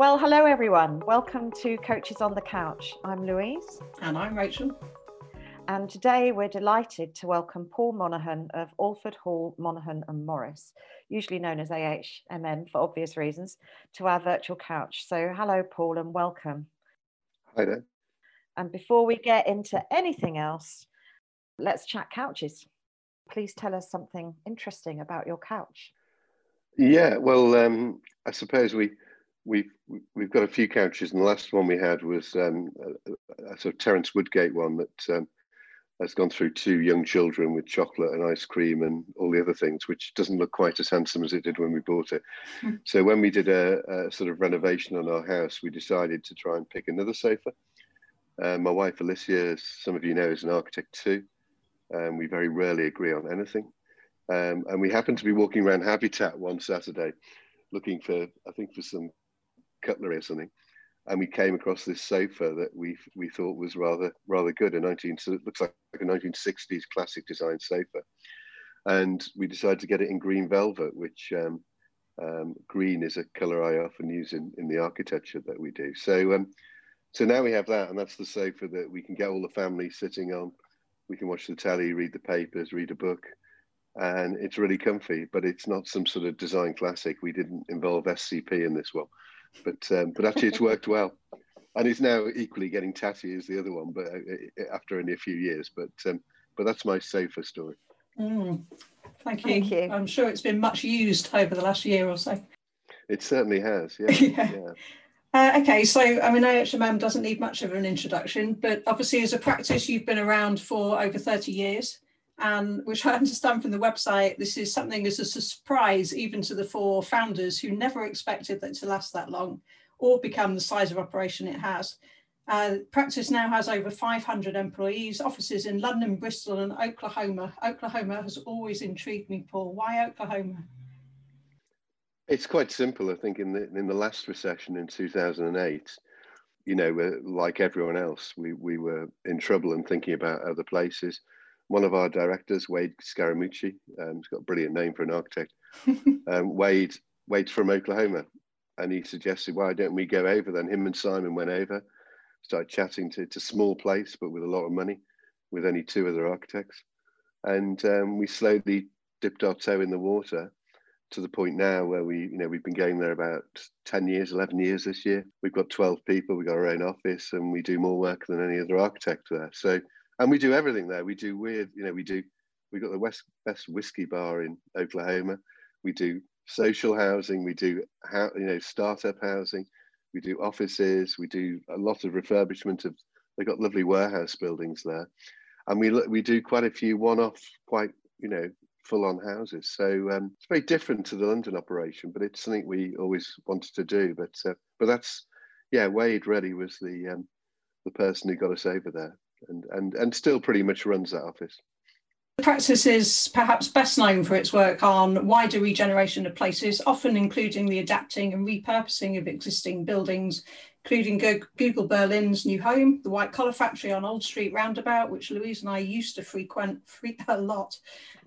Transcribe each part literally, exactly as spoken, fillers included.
Well, hello everyone. Welcome to Coaches on the Couch. I'm Louise. And I'm Rachel. And today we're delighted to welcome Paul Monaghan of Alford Hall Monaghan and Morris, usually known as A H M N for obvious reasons, to our virtual couch. So hello, Paul, and welcome. Hi there. And before we get into anything else, let's chat couches. Please tell us something interesting about your couch. Yeah, well, um, I suppose we... We've, we've got a few couches, and the last one we had was um, a, a sort of Terence Woodgate one that um, has gone through two young children with chocolate and ice cream and all the other things, which doesn't look quite as handsome as it did when we bought it. So when we did a, a sort of renovation on our house, we decided to try and pick another sofa. Uh, my wife, Alicia, as some of you know, is an architect too. Um, we very rarely agree on anything. Um, and we happened to be walking around Habitat one Saturday, looking for, I think, for some cutlery or something, and we came across this sofa that we we thought was rather rather good. A nineteen so it looks like a nineteen sixties classic design sofa, and we decided to get it in green velvet, which um, um, green is a colour I often use in in the architecture that we do. So um, so now we have that, and that's the sofa that we can get all the family sitting on. We can watch the telly, read the papers, read a book, and it's really comfy. But it's not some sort of design classic. We didn't involve S C P in this one. But um, but actually it's worked well, and it's now equally getting tatty as the other one, but uh, after only a few years. But um, but that's my sofa story. Mm. Thank you. Thank you. I'm sure it's been much used over the last year or so. It certainly has. Yeah. yeah. yeah. Uh, okay, so I mean, A H M M doesn't need much of an introduction, but obviously as a practice you've been around for over thirty years, and which I understand from the website, this is something as a surprise even to the four founders, who never expected that to last that long or become the size of operation it has. Uh, practice now has over five hundred employees, offices in London, Bristol and Oklahoma. Oklahoma has always intrigued me, Paul. Why Oklahoma? It's quite simple, I think. In the, in the last recession in two thousand eight, you know, like everyone else, we, we were in trouble and thinking about other places. One of our directors, Wade Scaramucci, um, he's got a brilliant name for an architect. um, Wade, Wade's from Oklahoma, and he suggested, why don't we go over then? Him and Simon went over, started chatting to, to a small place, but with a lot of money, with only two other architects. And um, we slowly dipped our toe in the water to the point now where we, you know, we've been going there about ten years, eleven years this year. We've got twelve people, we've got our own office, and we do more work than any other architect there. So. And we do everything there. We do weird, you know, we do, we've got the West, best whiskey bar in Oklahoma. We do social housing. We do, you know, startup housing. We do offices. We do a lot of refurbishment of, they've got lovely warehouse buildings there. And we we do quite a few one-off, quite, you know, full-on houses. So um, it's very different to the London operation, but it's something we always wanted to do. But, uh, but that's, yeah, Wade really was the, um, the person who got us over there. And, and and still pretty much runs that office. The practice is perhaps best known for its work on wider regeneration of places, often including the adapting and repurposing of existing buildings, including Google Berlin's new home, the White Collar Factory on Old Street Roundabout, which Louise and I used to frequent free, a lot,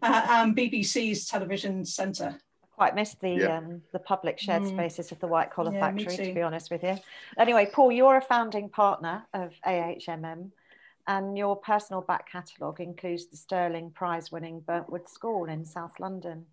uh, and B B C's Television Centre. Quite missed the yeah. um, the public shared spaces mm. of the White Collar yeah, Factory, to be honest with you. Anyway, Paul, you're a founding partner of A H M M. And your personal back catalogue includes the Stirling Prize winning Burntwood School in South London,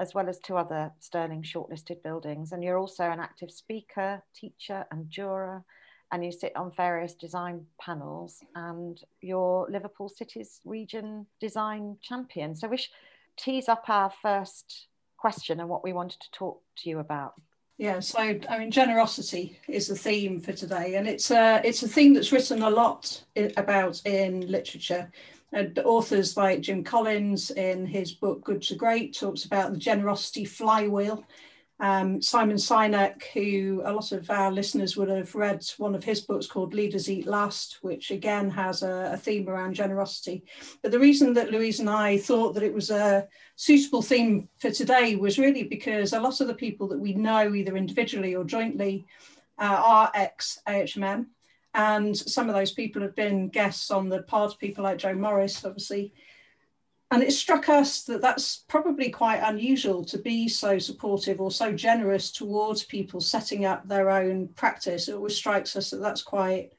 as well as two other Stirling shortlisted buildings. And you're also an active speaker, teacher and juror, and you sit on various design panels, and you're Liverpool City's region design champion. So we should tease up our first question and what we wanted to talk to you about. Yeah, so I mean, generosity is the theme for today, and it's a it's a theme that's written a lot about in literature. And authors like Jim Collins, in his book Good to Great, talks about the generosity flywheel. Um, Simon Sinek, who a lot of our listeners would have read one of his books called Leaders Eat Last, which again has a, a theme around generosity. But the reason that Louise and I thought that it was a suitable theme for today was really because a lot of the people that we know, either individually or jointly, uh, are ex-A H M M. And some of those people have been guests on the pod, people like Joe Morris, obviously. And it struck us that that's probably quite unusual, to be so supportive or so generous towards people setting up their own practice. It always strikes us that that's quite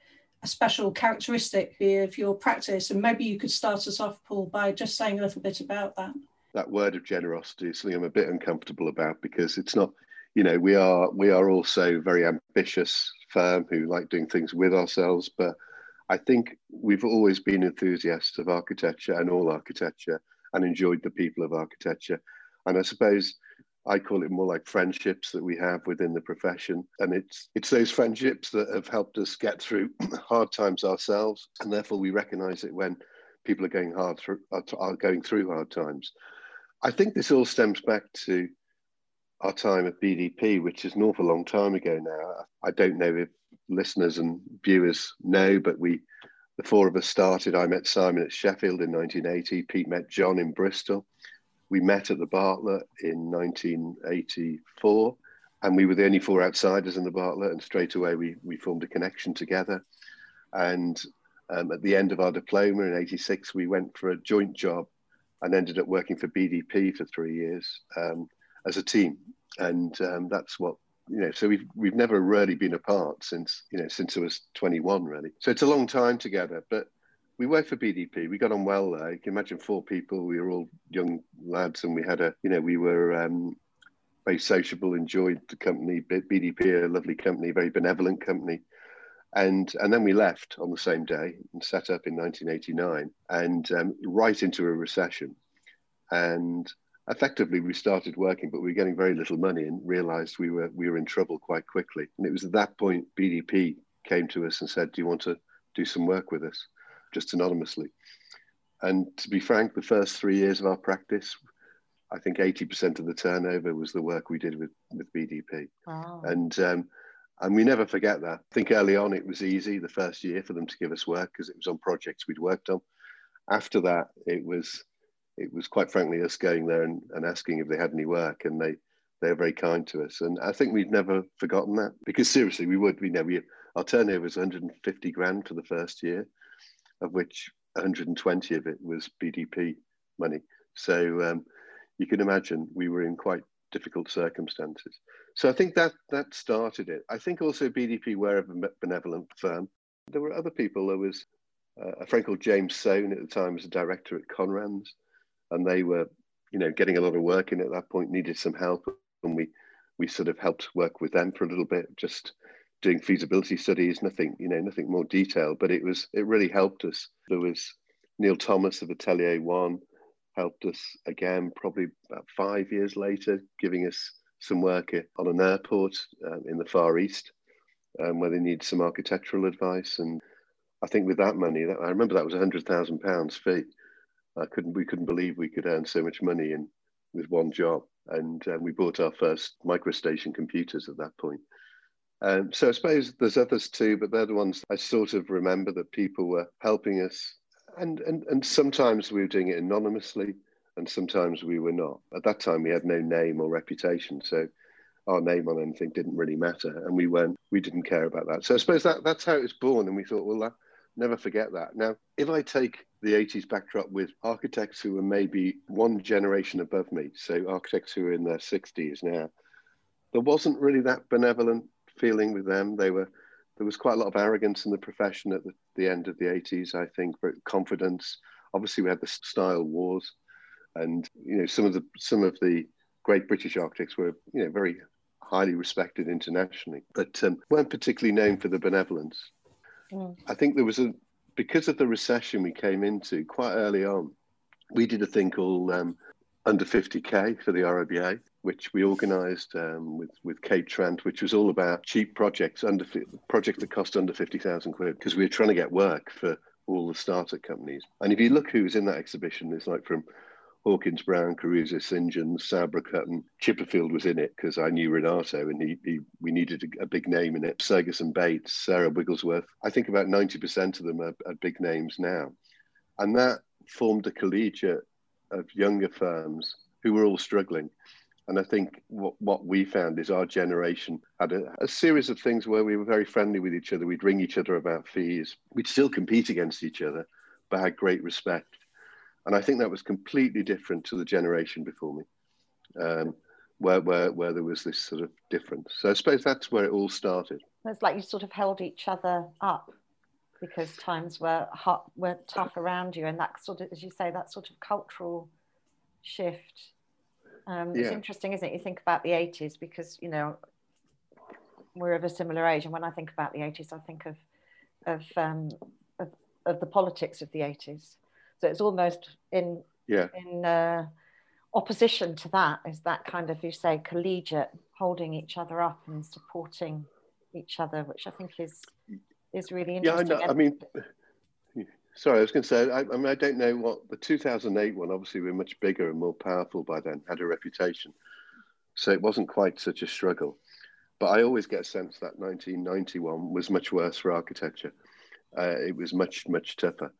a special characteristic of your practice. And maybe you could start us off, Paul, by just saying a little bit about that. That word of generosity is something I'm a bit uncomfortable about, because it's not, you know, we are, we are also a very ambitious firm who like doing things with ourselves, but I think we've always been enthusiasts of architecture and all architecture, and enjoyed the people of architecture. And I suppose I call it more like friendships that we have within the profession. And it's it's those friendships that have helped us get through hard times ourselves. And therefore we recognise it when people are going hard through, are going through hard times. I think this all stems back to our time at B D P, which is an awful long time ago now. I don't know if listeners and viewers know, but we, the four of us started. I met Simon at Sheffield in nineteen eighty. Pete met John in Bristol. We met at the Bartlett in nineteen eighty-four, and we were the only four outsiders in the Bartlett, and straight away we, we formed a connection together. And um, at the end of our diploma in eighty-six, we went for a joint job and ended up working for B D P for three years um, as a team. And um, that's what, you know, so we've we've never really been apart since, you know, since I was twenty-one, really. So it's a long time together, but we worked for B D P. We got on well there. You can imagine four people. We were all young lads, and we had a, you know, we were um, very sociable, enjoyed the company. B D P, a lovely company, very benevolent company. And and then we left on the same day and set up in nineteen eighty-nine, and um, right into a recession. And effectively, we started working, but we were getting very little money, and realised we were we were in trouble quite quickly. And it was at that point B D P came to us and said, "Do you want to do some work with us?" Just anonymously. And to be frank, the first three years of our practice, I think eighty percent of the turnover was the work we did with with B D P. Wow. And um, and we never forget that. I think early on it was easy the first year for them to give us work, because it was on projects we'd worked on. After that, it was. It was quite frankly us going there and, and asking if they had any work, and they they were very kind to us. And I think we've never forgotten that, because seriously, we would. We know we our turnover was one hundred fifty grand for the first year, of which one hundred twenty of it was B D P money. So um, you can imagine we were in quite difficult circumstances. So I think that that started it. I think also B D P were a benevolent firm. There were other people. There was uh, a friend called James Soane at the time was a director at Conran's. And they were, you know, getting a lot of work in at that point, needed some help. And we we sort of helped work with them for a little bit, just doing feasibility studies, nothing, you know, nothing more detailed. But it was, it really helped us. There was Neil Thomas of Atelier One helped us again, probably about five years later, giving us some work on an airport um, in the Far East, um, where they needed some architectural advice. And I think with that money, that, I remember that was one hundred thousand pounds fee. I couldn't, we couldn't believe we could earn so much money in, with one job. And um, we bought our first microstation computers at that point. Um, so I suppose there's others too, but they're the ones I sort of remember that people were helping us. And, and, and sometimes we were doing it anonymously, and sometimes we were not. At that time, we had no name or reputation. So our name on anything didn't really matter. And we weren't, we didn't care about that. So I suppose that, that's how it was born. And we thought, well, that, never forget that. Now, if I take the eighties backdrop with architects who were maybe one generation above me, so architects who are in their sixties now, there wasn't really that benevolent feeling with them. They were, there was quite a lot of arrogance in the profession at the, the end of the eighties, I think, but confidence. Obviously, we had the style wars, and you know, some of the some of the great British architects were, you know, very highly respected internationally, but um, weren't particularly known for the benevolence. I think there was a, because of the recession we came into quite early on, we did a thing called um, Under fifty K for the R B A, which we organised um, with, with Kate Trant, which was all about cheap projects, under projects that cost under fifty thousand quid, because we were trying to get work for all the startup companies. And if you look who was in that exhibition, it's like from Hawkins-Brown, Caruso St John, Sabra Cutton, Chipperfield was in it because I knew Renato, and he, he, we needed a, a big name in it. Sergison Bates, Sarah Wigglesworth. I think about ninety percent of them are, are big names now. And that formed a collegiate of younger firms who were all struggling. And I think what, what we found is our generation had a, a series of things where we were very friendly with each other. We'd ring each other about fees. We'd still compete against each other, but had great respect. And I think that was completely different to the generation before me, um, where, where, where there was this sort of difference. So I suppose that's where it all started. It's like you sort of held each other up because times were, hot, were tough around you. And that sort of, as you say, that sort of cultural shift. Um, yeah. It's interesting, isn't it? You think about the eighties because, you know, we're of a similar age. And when I think about the eighties, I think of, of, um, of, of the politics of the eighties. So it's almost in yeah. in uh, opposition to that is that kind of, you say, collegiate holding each other up and supporting each other, which I think is is really interesting. Yeah, I, know, I mean, sorry, I was going to say, I, I mean, I don't know what the two thousand eight one. Obviously, we were much bigger and more powerful by then, had a reputation, so it wasn't quite such a struggle. But I always get a sense that nineteen ninety-one was much worse for architecture. Uh, it was much much tougher.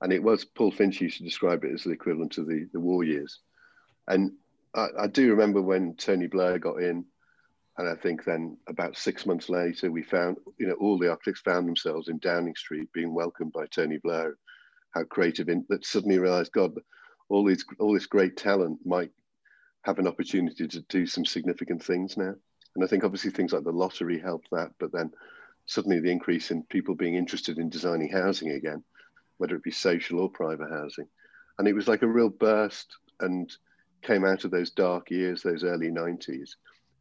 And it was, Paul Finch used to describe it as the equivalent of the, the war years. And I, I do remember when Tony Blair got in, and I think then about six months later, we found, you know, all the architects found themselves in Downing Street being welcomed by Tony Blair, how creative, in, that suddenly realised, God, all, these, all this great talent might have an opportunity to do some significant things now. And I think obviously things like the lottery helped that, but then suddenly the increase in people being interested in designing housing again, whether it be social or private housing. And it was like a real burst and came out of those dark years, those early nineties.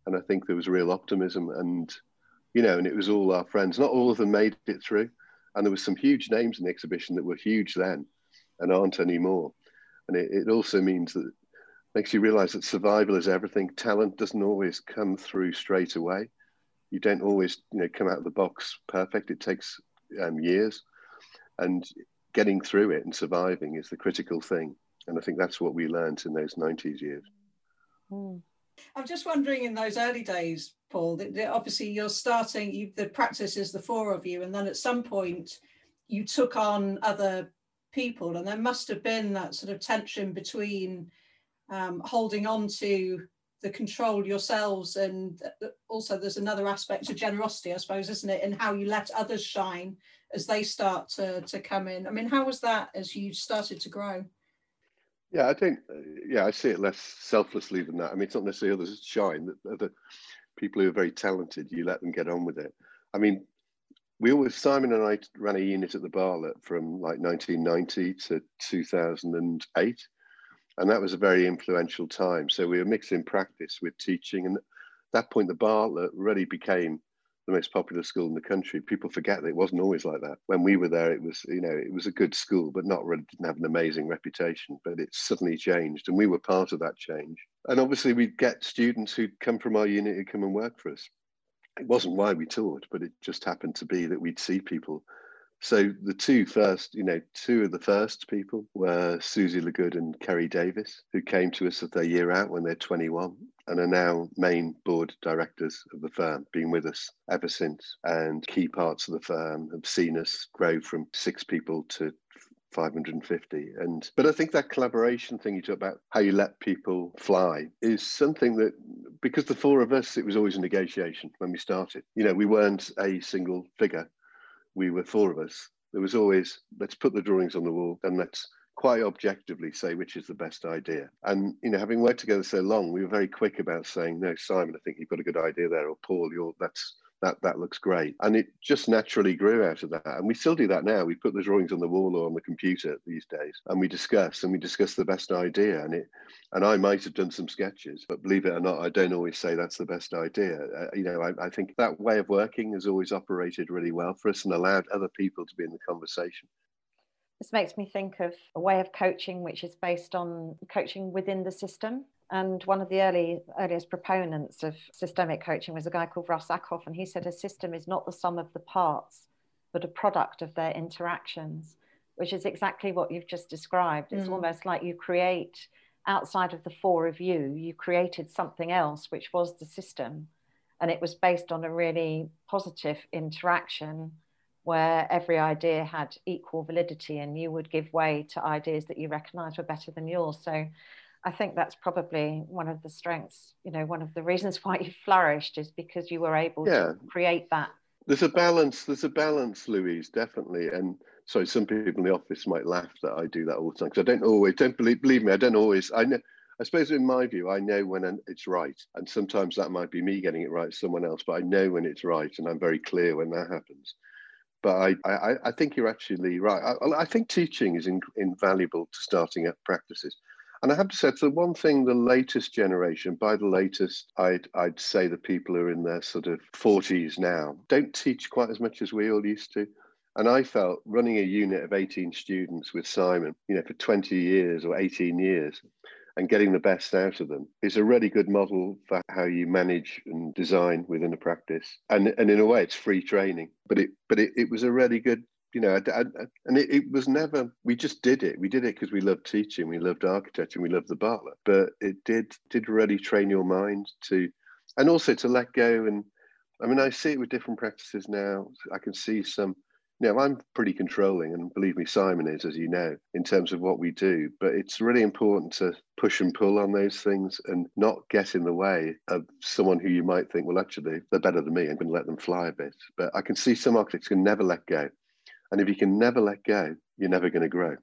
And I think there was real optimism and, you know, and it was all our friends. Not all of them made it through. And there were some huge names in the exhibition that were huge then and aren't anymore. And it, it also means that, makes you realize that survival is everything. Talent doesn't always come through straight away. You don't always, you know, come out of the box perfect. It takes um, years. And getting through it and surviving is the critical thing. And I think that's what we learned in those nineties years. Mm. I'm just wondering, in those early days, Paul, that, that obviously you're starting, you, the practice is the four of you, and then at some point you took on other people, and there must have been that sort of tension between um, holding on to the control yourselves, and also there's another aspect to generosity, I suppose, isn't it, and how you let others shine as they start to, to come in. I mean, how was that as you started to grow? Yeah, I think, yeah, I see it less selflessly than that. I mean, it's not necessarily others shine, that other people who are very talented, you let them get on with it. I mean, we always, Simon and I ran a unit at the Bartlett from like nineteen ninety to two thousand eight. And that was a very influential time. So we were mixing practice with teaching. And at that point, the Bartlett really became the most popular school in the country. People forget that it wasn't always like that. When we were there, it was, you know, it was a good school, but not really, didn't have an amazing reputation, but it suddenly changed. And we were part of that change. And obviously we'd get students who'd come from our unit who'd come and work for us. It wasn't why we taught, but it just happened to be that we'd see people. So the two first, you know, two of the first people were Susie Legood and Kerry Davis, who came to us at their year out when they're twenty-one. And are now main board directors of the firm, been with us ever since. And key parts of the firm have seen us grow from six people to five hundred fifty. And but I think that collaboration thing you talk about, how you let people fly, is something that, because the four of us, it was always a negotiation when we started. You know, we weren't a single figure. We were four of us. There was always, let's put the drawings on the wall and let's quite objectively say which is the best idea. And, you know, having worked together so long, we were very quick about saying, no, Simon, I think you've got a good idea there, or Paul, you're, that's, that, that looks great. And it just naturally grew out of that. And we still do that now. We put the drawings on the wall or on the computer these days, and we discuss, and we discuss the best idea. And it, and I might have done some sketches, but believe it or not, I don't always say that's the best idea. Uh, you know, I, I think that way of working has always operated really well for us and allowed other people to be in the conversation. This makes me think of a way of coaching which is based on coaching within the system. And one of the early, earliest proponents of systemic coaching was a guy called Ross Ackoff, and he said a system is not the sum of the parts, but a product of their interactions, which is exactly what you've just described. It's mm. almost like you create, outside of the four of you, you created something else, which was the system. And it was based on a really positive interaction where every idea had equal validity and you would give way to ideas that you recognised were better than yours. So I think that's probably one of the strengths, you know, one of the reasons why you flourished is because you were able yeah. to create that. There's a balance, there's a balance, Louise, definitely. And So some people in the office might laugh that I do that all the time, because I don't always, don't believe, believe me, I don't always, I know, I suppose in my view, I know when it's right. And sometimes that might be me getting it right, someone else, but I know when it's right. And I'm very clear when that happens. But I, I, I think you're actually right. I, I think teaching is in, invaluable to starting up practices. And I have to say, it's the one thing the latest generation, by the latest, I'd, I'd say the people who are in their sort of forties now, don't teach quite as much as we all used to. And I felt running a unit of eighteen students with Simon, you know, for twenty years or eighteen years, and getting the best out of them is a really good model for how you manage and design within a practice. And, and in a way, it's free training. But it but it, it was a really good, you know, I, I, and it, it was never, we just did it. We did it because we loved teaching, we loved architecture, we loved the Bartlett. But it did did really train your mind to, and also to let go. And I mean, I see it with different practices now. I can see some, you know, I'm pretty controlling, and believe me, Simon is, as you know, in terms of what we do. But it's really important to push and pull on those things and not get in the way of someone who you might think, well, actually, they're better than me. I'm going to let them fly a bit. But I can see some architects can never let go. And if you can never let go, you're never going to grow.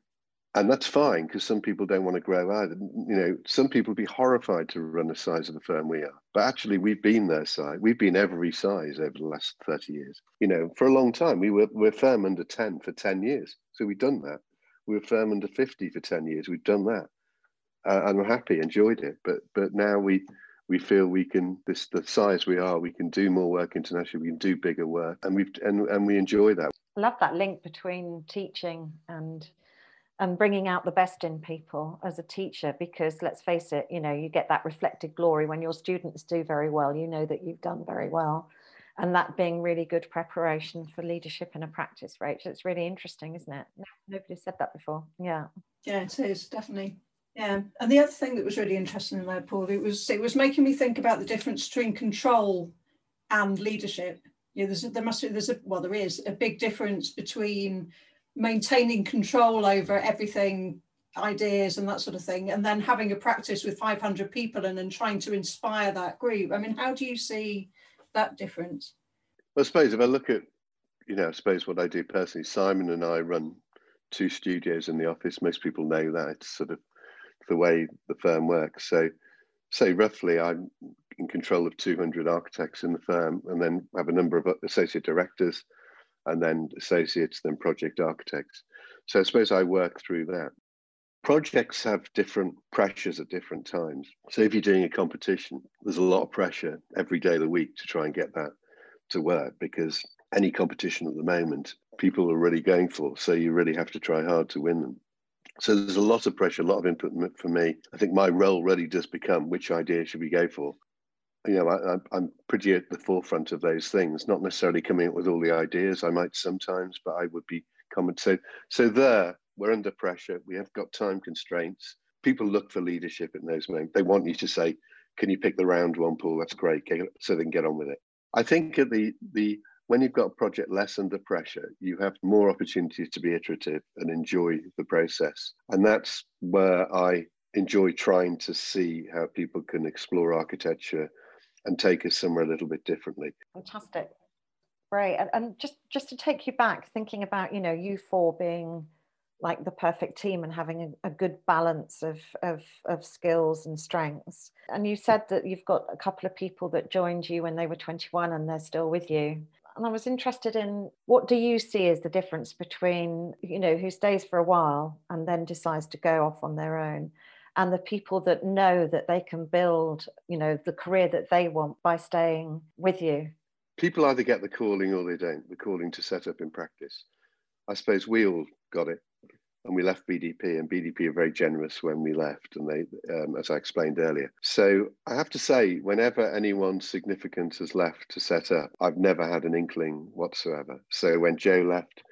And that's fine, because some people don't want to grow either. You know, some people would be horrified to run the size of the firm we are. But actually, we've been their size. We've been every size over the last thirty years. You know, for a long time, we were, we were firm under ten for ten years. So we've done that. We were firm under fifty for ten years. We've done that. Uh, and we're happy, enjoyed it. But but now we... We feel we can, this the size we are, we can do more work internationally, we can do bigger work, and we've and, and we enjoy that. I love that link between teaching and and bringing out the best in people as a teacher, because let's face it, you know, you get that reflected glory when your students do very well, you know that you've done very well. And that being really good preparation for leadership in a practice, Rachel. It's really interesting, isn't it? Nobody said that before. Yeah. Yeah, it is, definitely. Yeah, and the other thing that was really interesting in there, Paul, it was it was making me think about the difference between control and leadership. Yeah, there's a, there must be there's a well there is a big difference between maintaining control over everything, ideas and that sort of thing, and then having a practice with five hundred people and then trying to inspire that group. I mean, how do you see that difference? Well, I suppose if I look at, you know, I suppose what I do personally, Simon and I run two studios in the office. Most people know that. It's sort of the way the firm works. So say roughly I'm in control of two hundred architects in the firm, and then have a number of associate directors, and then associates, then project architects. So I suppose I work through that. Projects have different pressures at different times. So if you're doing a competition, there's a lot of pressure every day of the week to try and get that to work, because any competition at the moment, people are really going for. So you really have to try hard to win them. So there's a lot of pressure, a lot of input for me. I think my role really does become, which idea should we go for? You know, I, I'm pretty at the forefront of those things, not necessarily coming up with all the ideas. I might sometimes, but I would be comment. So, so there, we're under pressure. We have got time constraints. People look for leadership in those moments. They want you to say, can you pick the round one, Paul? That's great. So they can get on with it. I think at the the... when you've got a project less under pressure, you have more opportunities to be iterative and enjoy the process. And that's where I enjoy trying to see how people can explore architecture and take us somewhere a little bit differently. Fantastic. Great. And, and just, just to take you back, thinking about, you know, you four being like the perfect team and having a, a good balance of, of, of skills and strengths. And you said that you've got a couple of people that joined you when they were twenty-one and they're still with you. And I was interested in, what do you see as the difference between, you know, who stays for a while and then decides to go off on their own, and the people that know that they can build, you know, the career that they want by staying with you? People either get the calling or they don't, the calling to set up in practice. I suppose we all got it, and we left B D P, and B D P are very generous when we left, and they, um, as I explained earlier. So I have to say, whenever anyone significant has left to set up, I've never had an inkling whatsoever. So when Joe left,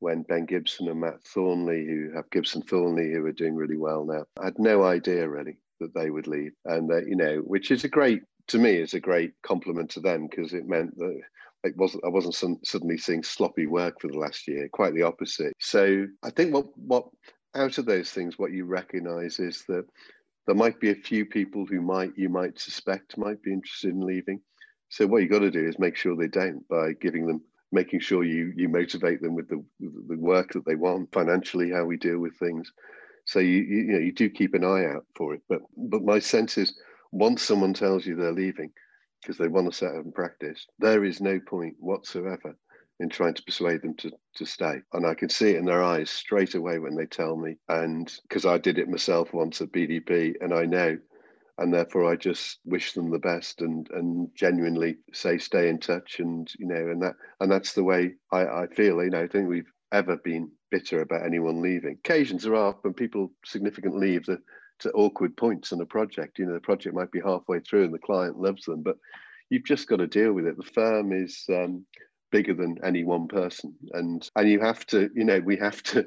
when Ben Gibson and Matt Thornley, who have Gibson Thornley, who are doing really well now, I had no idea really that they would leave, and that, you know, which is a great, to me, is a great compliment to them, because it meant that It wasn't, I wasn't some, suddenly seeing sloppy work for the last year, quite the opposite. So I think what, what out of those things, what you recognise is that there might be a few people who might you might suspect might be interested in leaving. So what you've got to do is make sure they don't by giving them, making sure you you motivate them with the the work that they want, financially, how we deal with things. So you you, you know, you do keep an eye out for it. But but my sense is, once someone tells you they're leaving because they want to set up and practice, there is no point whatsoever in trying to persuade them to to stay. And I can see it in their eyes straight away when they tell me. And because I did it myself once at B D P, and I know, and therefore I just wish them the best and and genuinely say stay in touch. And you know, and that and that's the way I, I feel. You know, I think we've ever been bitter about anyone leaving. Occasions are up when people significantly leave the to awkward points in a project. You know, the project might be halfway through and the client loves them, but you've just got to deal with it. The firm is um, bigger than any one person. And, and you have to, you know, we have to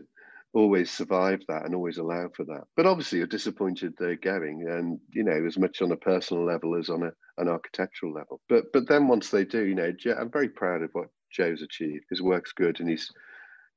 always survive that and always allow for that. But obviously you're disappointed they're going, and, you know, as much on a personal level as on a, an architectural level. But, but then once they do, you know, I'm very proud of what Joe's achieved. His work's good, and he's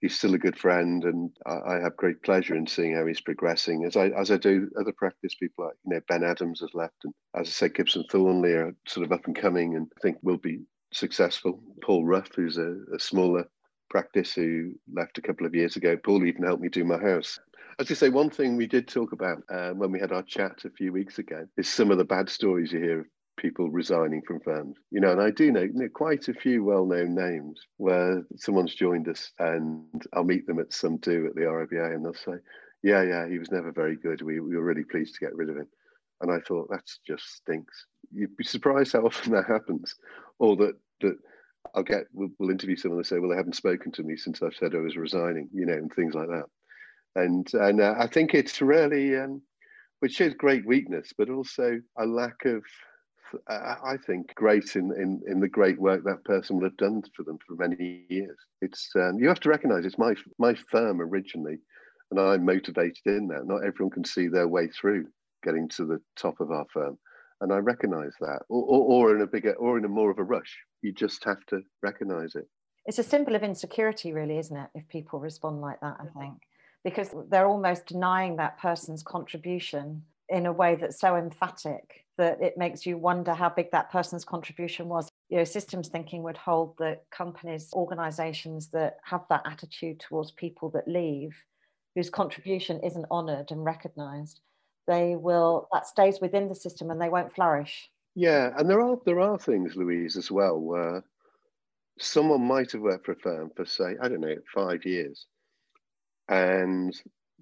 He's still a good friend, and I, I have great pleasure in seeing how he's progressing, as I as I do other practice people. Like, you know, Ben Adams has left, and as I say, Gibson Thornley are sort of up and coming, and I think will be successful. Paul Ruff, who's a, a smaller practice, who left a couple of years ago. Paul even helped me do my house. As I say, one thing we did talk about uh, when we had our chat a few weeks ago is some of the bad stories you hear of people resigning from firms, you know, and I do know, you know, quite a few well-known names where someone's joined us, and I'll meet them at some do at the R B A, and they'll say, yeah, yeah, he was never very good. We, we were really pleased to get rid of him. And I thought, that just stinks. You'd be surprised how often that happens. Or that, that I'll get, we'll, we'll interview someone and say, well, they haven't spoken to me since I've said I was resigning, you know, and things like that. And, and uh, I think it's really, um, which shows great weakness, but also a lack of, I think, great in, in, in the great work that person will have done for them for many years. It's um, you have to recognise it's my my firm originally, and I'm motivated in that. Not everyone can see their way through getting to the top of our firm, and I recognise that. Or, or, or in a bigger, or in a more of a rush, you just have to recognise it. It's a symbol of insecurity, really, isn't it? If people respond like that, I think, because they're almost denying that person's contribution in a way that's so emphatic that it makes you wonder how big that person's contribution was. You know, systems thinking would hold that companies, organisations that have that attitude towards people that leave, whose contribution isn't honoured and recognised, they will, that stays within the system and they won't flourish. Yeah, and there are there are things, Louise, as well, where someone might have worked for a firm for, say, I don't know, five years, and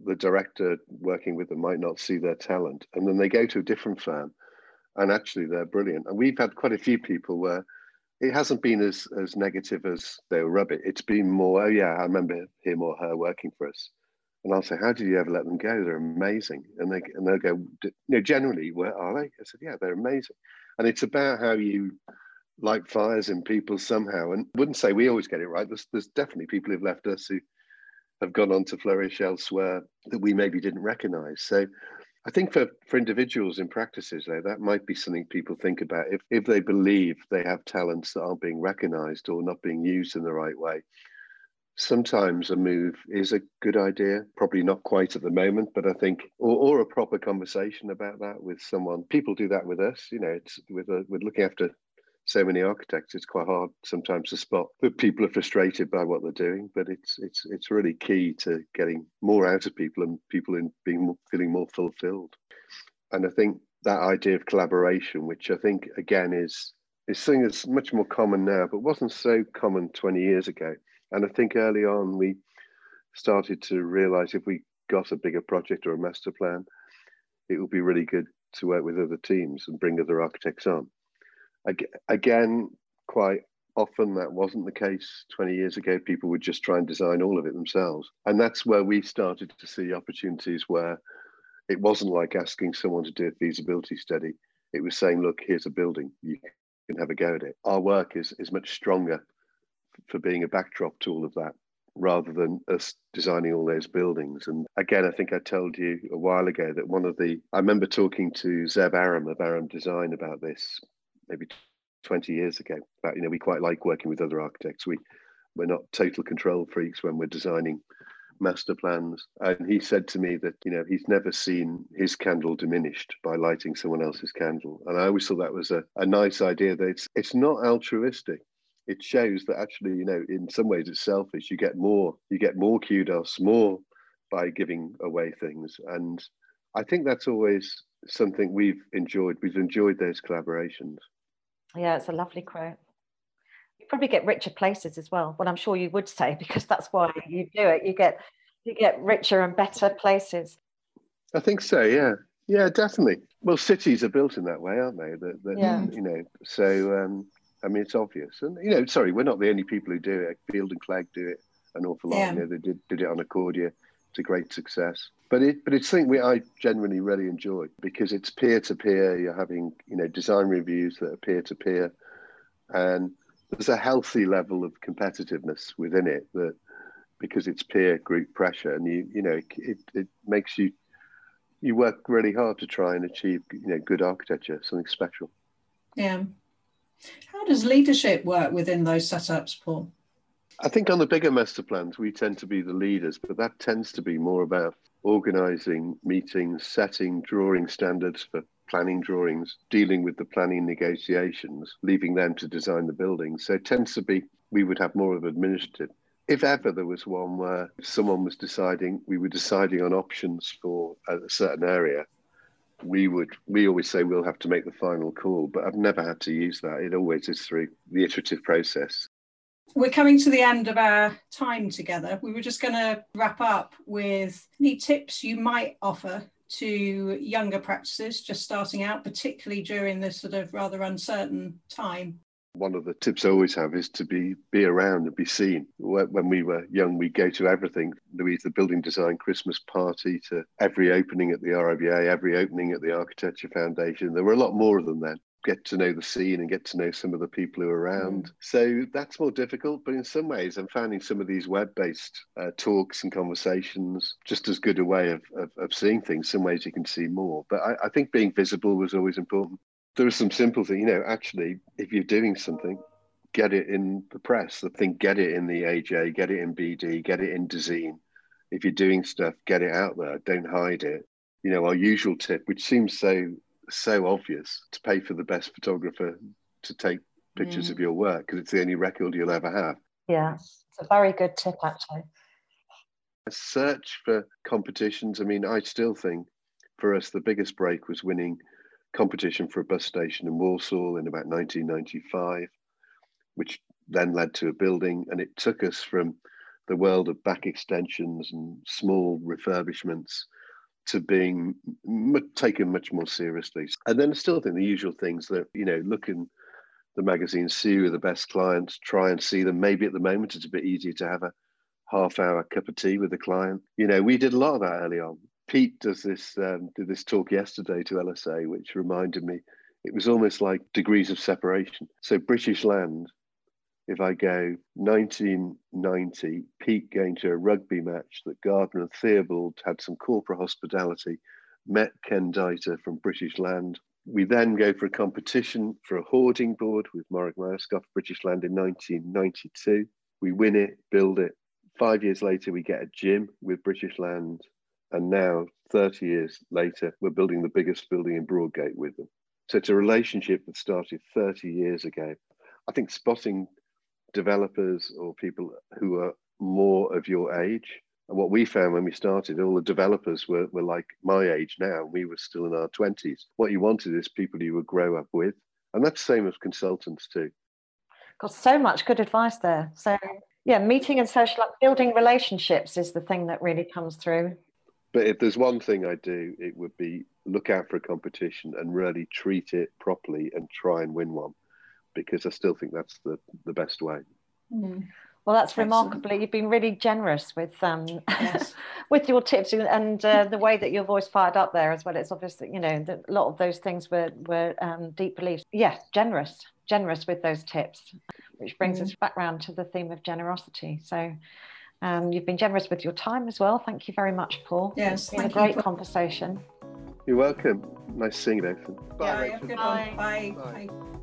the director working with them might not see their talent, and then they go to a different firm, and actually they're brilliant. And we've had quite a few people where it hasn't been as as negative as they were rubbish. It's been more, oh yeah, I remember him or her working for us. And I'll say, how did you ever let them go? They're amazing. And they and they'll go, you know, generally, where are they? I said, yeah, they're amazing. And it's about how you light fires in people somehow. And I wouldn't say we always get it right. There's there's definitely people who've left us who have gone on to flourish elsewhere that we maybe didn't recognise. So I think for, for individuals in practices, though, that might be something people think about. If, if they believe they have talents that aren't being recognised or not being used in the right way, sometimes a move is a good idea, probably not quite at the moment, but I think, or, or a proper conversation about that with someone. People do that with us, you know, it's with, a, with looking after so many architects, it's quite hard sometimes to spot that people are frustrated by what they're doing, but it's it's it's really key to getting more out of people and people in being more, feeling more fulfilled. And I think that idea of collaboration, which I think again is is something that's much more common now, but wasn't so common twenty years ago. And I think early on we started to realise if we got a bigger project or a master plan, it would be really good to work with other teams and bring other architects on. Again, quite often that wasn't the case twenty years ago. People would just try and design all of it themselves. And that's where we started to see opportunities where it wasn't like asking someone to do a feasibility study. It was saying, look, here's a building. You can have a go at it. Our work is, is much stronger for being a backdrop to all of that rather than us designing all those buildings. And again, I think I told you a while ago that one of the... I remember talking to Zeb Aram of Aram Design about this maybe twenty years ago, about, you know, we quite like working with other architects. We, we're not total control freaks when we're designing master plans. And he said to me that, you know, he's never seen his candle diminished by lighting someone else's candle. And I always thought that was a, a nice idea, that it's, it's not altruistic. it shows that actually, you know, in some ways it's selfish. You get more, you get more kudos, more by giving away things. And I think that's always something we've enjoyed. We've enjoyed those collaborations. Yeah, it's a lovely quote. You probably get richer places as well. Well, I'm sure you would say, because that's why you do it. You get, you get richer and better places. I think so, yeah. Yeah, definitely. Well, cities are built in that way, aren't they? That, that, yeah. You know, so, um, I mean, it's obvious. And, you know, sorry, we're not the only people who do it. Field and Clegg do it an awful lot. Yeah. You know, they did, did it on Accordia to great success. But it, but it's something we, I generally really enjoy, because it's peer-to-peer. You're having, you know, design reviews that are peer-to-peer. And there's a healthy level of competitiveness within it, that because it's peer group pressure. And, you, you know, it, it, it makes you, you work really hard to try and achieve, you know, good architecture, something special. Yeah. How does leadership work within those setups, Paul? I think on the bigger master plans, we tend to be the leaders, but that tends to be more about organising meetings, setting drawing standards for planning drawings, dealing with the planning negotiations, leaving them to design the building. So it tends to be, we would have more of administrative. If ever there was one where someone was deciding, we were deciding on options for a certain area, we would, we always say we'll have to make the final call, but I've never had to use that. It always is through the iterative process. We're coming to the end of our time together. We were just going to wrap up with any tips you might offer to younger practices just starting out, particularly during this sort of rather uncertain time. One of the tips I always have is to be be around and be seen. When we were young, we'd go to everything. There was the building design Christmas party, to every opening at the R B A, every opening at the Architecture Foundation. There were a lot more of them then. Get to know the scene and get to know some of the people who are around. Mm. So that's more difficult, but in some ways I'm finding some of these web-based uh, talks and conversations just as good a way of, of, of seeing things. Some ways you can see more. But I, I think being visible was always important. There are some simple things, you know, actually, if you're doing something, get it in the press. I think get it in the A J, get it in B D, get it in Design. If you're doing stuff, get it out there. Don't hide it. You know, our usual tip, which seems so, so obvious, to pay for the best photographer to take pictures mm. of your work, because it's the only record you'll ever have. Yeah, it's a very good tip, actually. A search for competitions. I mean, I still think for us, the biggest break was winning competition for a bus station in Walsall in about nineteen ninety-five, which then led to a building, and it took us from the world of back extensions and small refurbishments to being m- taken much more seriously. And then still think the usual things that, you know, look in the magazines, see who are the best clients, try and see them. Maybe at the moment it's a bit easier to have a half hour cup of tea with a client. You know, we did a lot of that early on. Pete does this, um, did this talk yesterday to L S A, which reminded me, it was almost like degrees of separation. So British Land, if I go nineteen ninety, Pete going to a rugby match that Gardner and Theobald had some corporate hospitality, met Ken Deiter from British Land. We then go for a competition for a hoarding board with Marek Myoskoff, British Land in nineteen ninety-two. We win it, build it. Five years later, we get a gym with British Land. And now, thirty years later, we're building the biggest building in Broadgate with them. So it's a relationship that started thirty years ago. I think spotting developers or people who are more of your age, and what we found when we started, all the developers were, were like my age now. We were still in our twenties. What you wanted is people you would grow up with. And that's the same as consultants too. Got so much good advice there. So, yeah, meeting and social, like building relationships is the thing that really comes through. But if there's one thing I do, it would be look out for a competition and really treat it properly and try and win one, because I still think that's the, the best way. Mm. Well, that's remarkably, you've been really generous with um, yes. with your tips and uh, the way that your voice fired up there as well. It's obvious that, you know, that a lot of those things were, were um, deep beliefs. Yes, yeah, generous, generous with those tips, which brings mm. us back round to the theme of generosity. So... Um, you've been generous with your time as well. Thank you very much, Paul. Yes, it's been a great for... conversation. You're welcome. Nice seeing you, Nathan. Bye. Yeah, Rachel. Bye. Bye. Bye. Bye.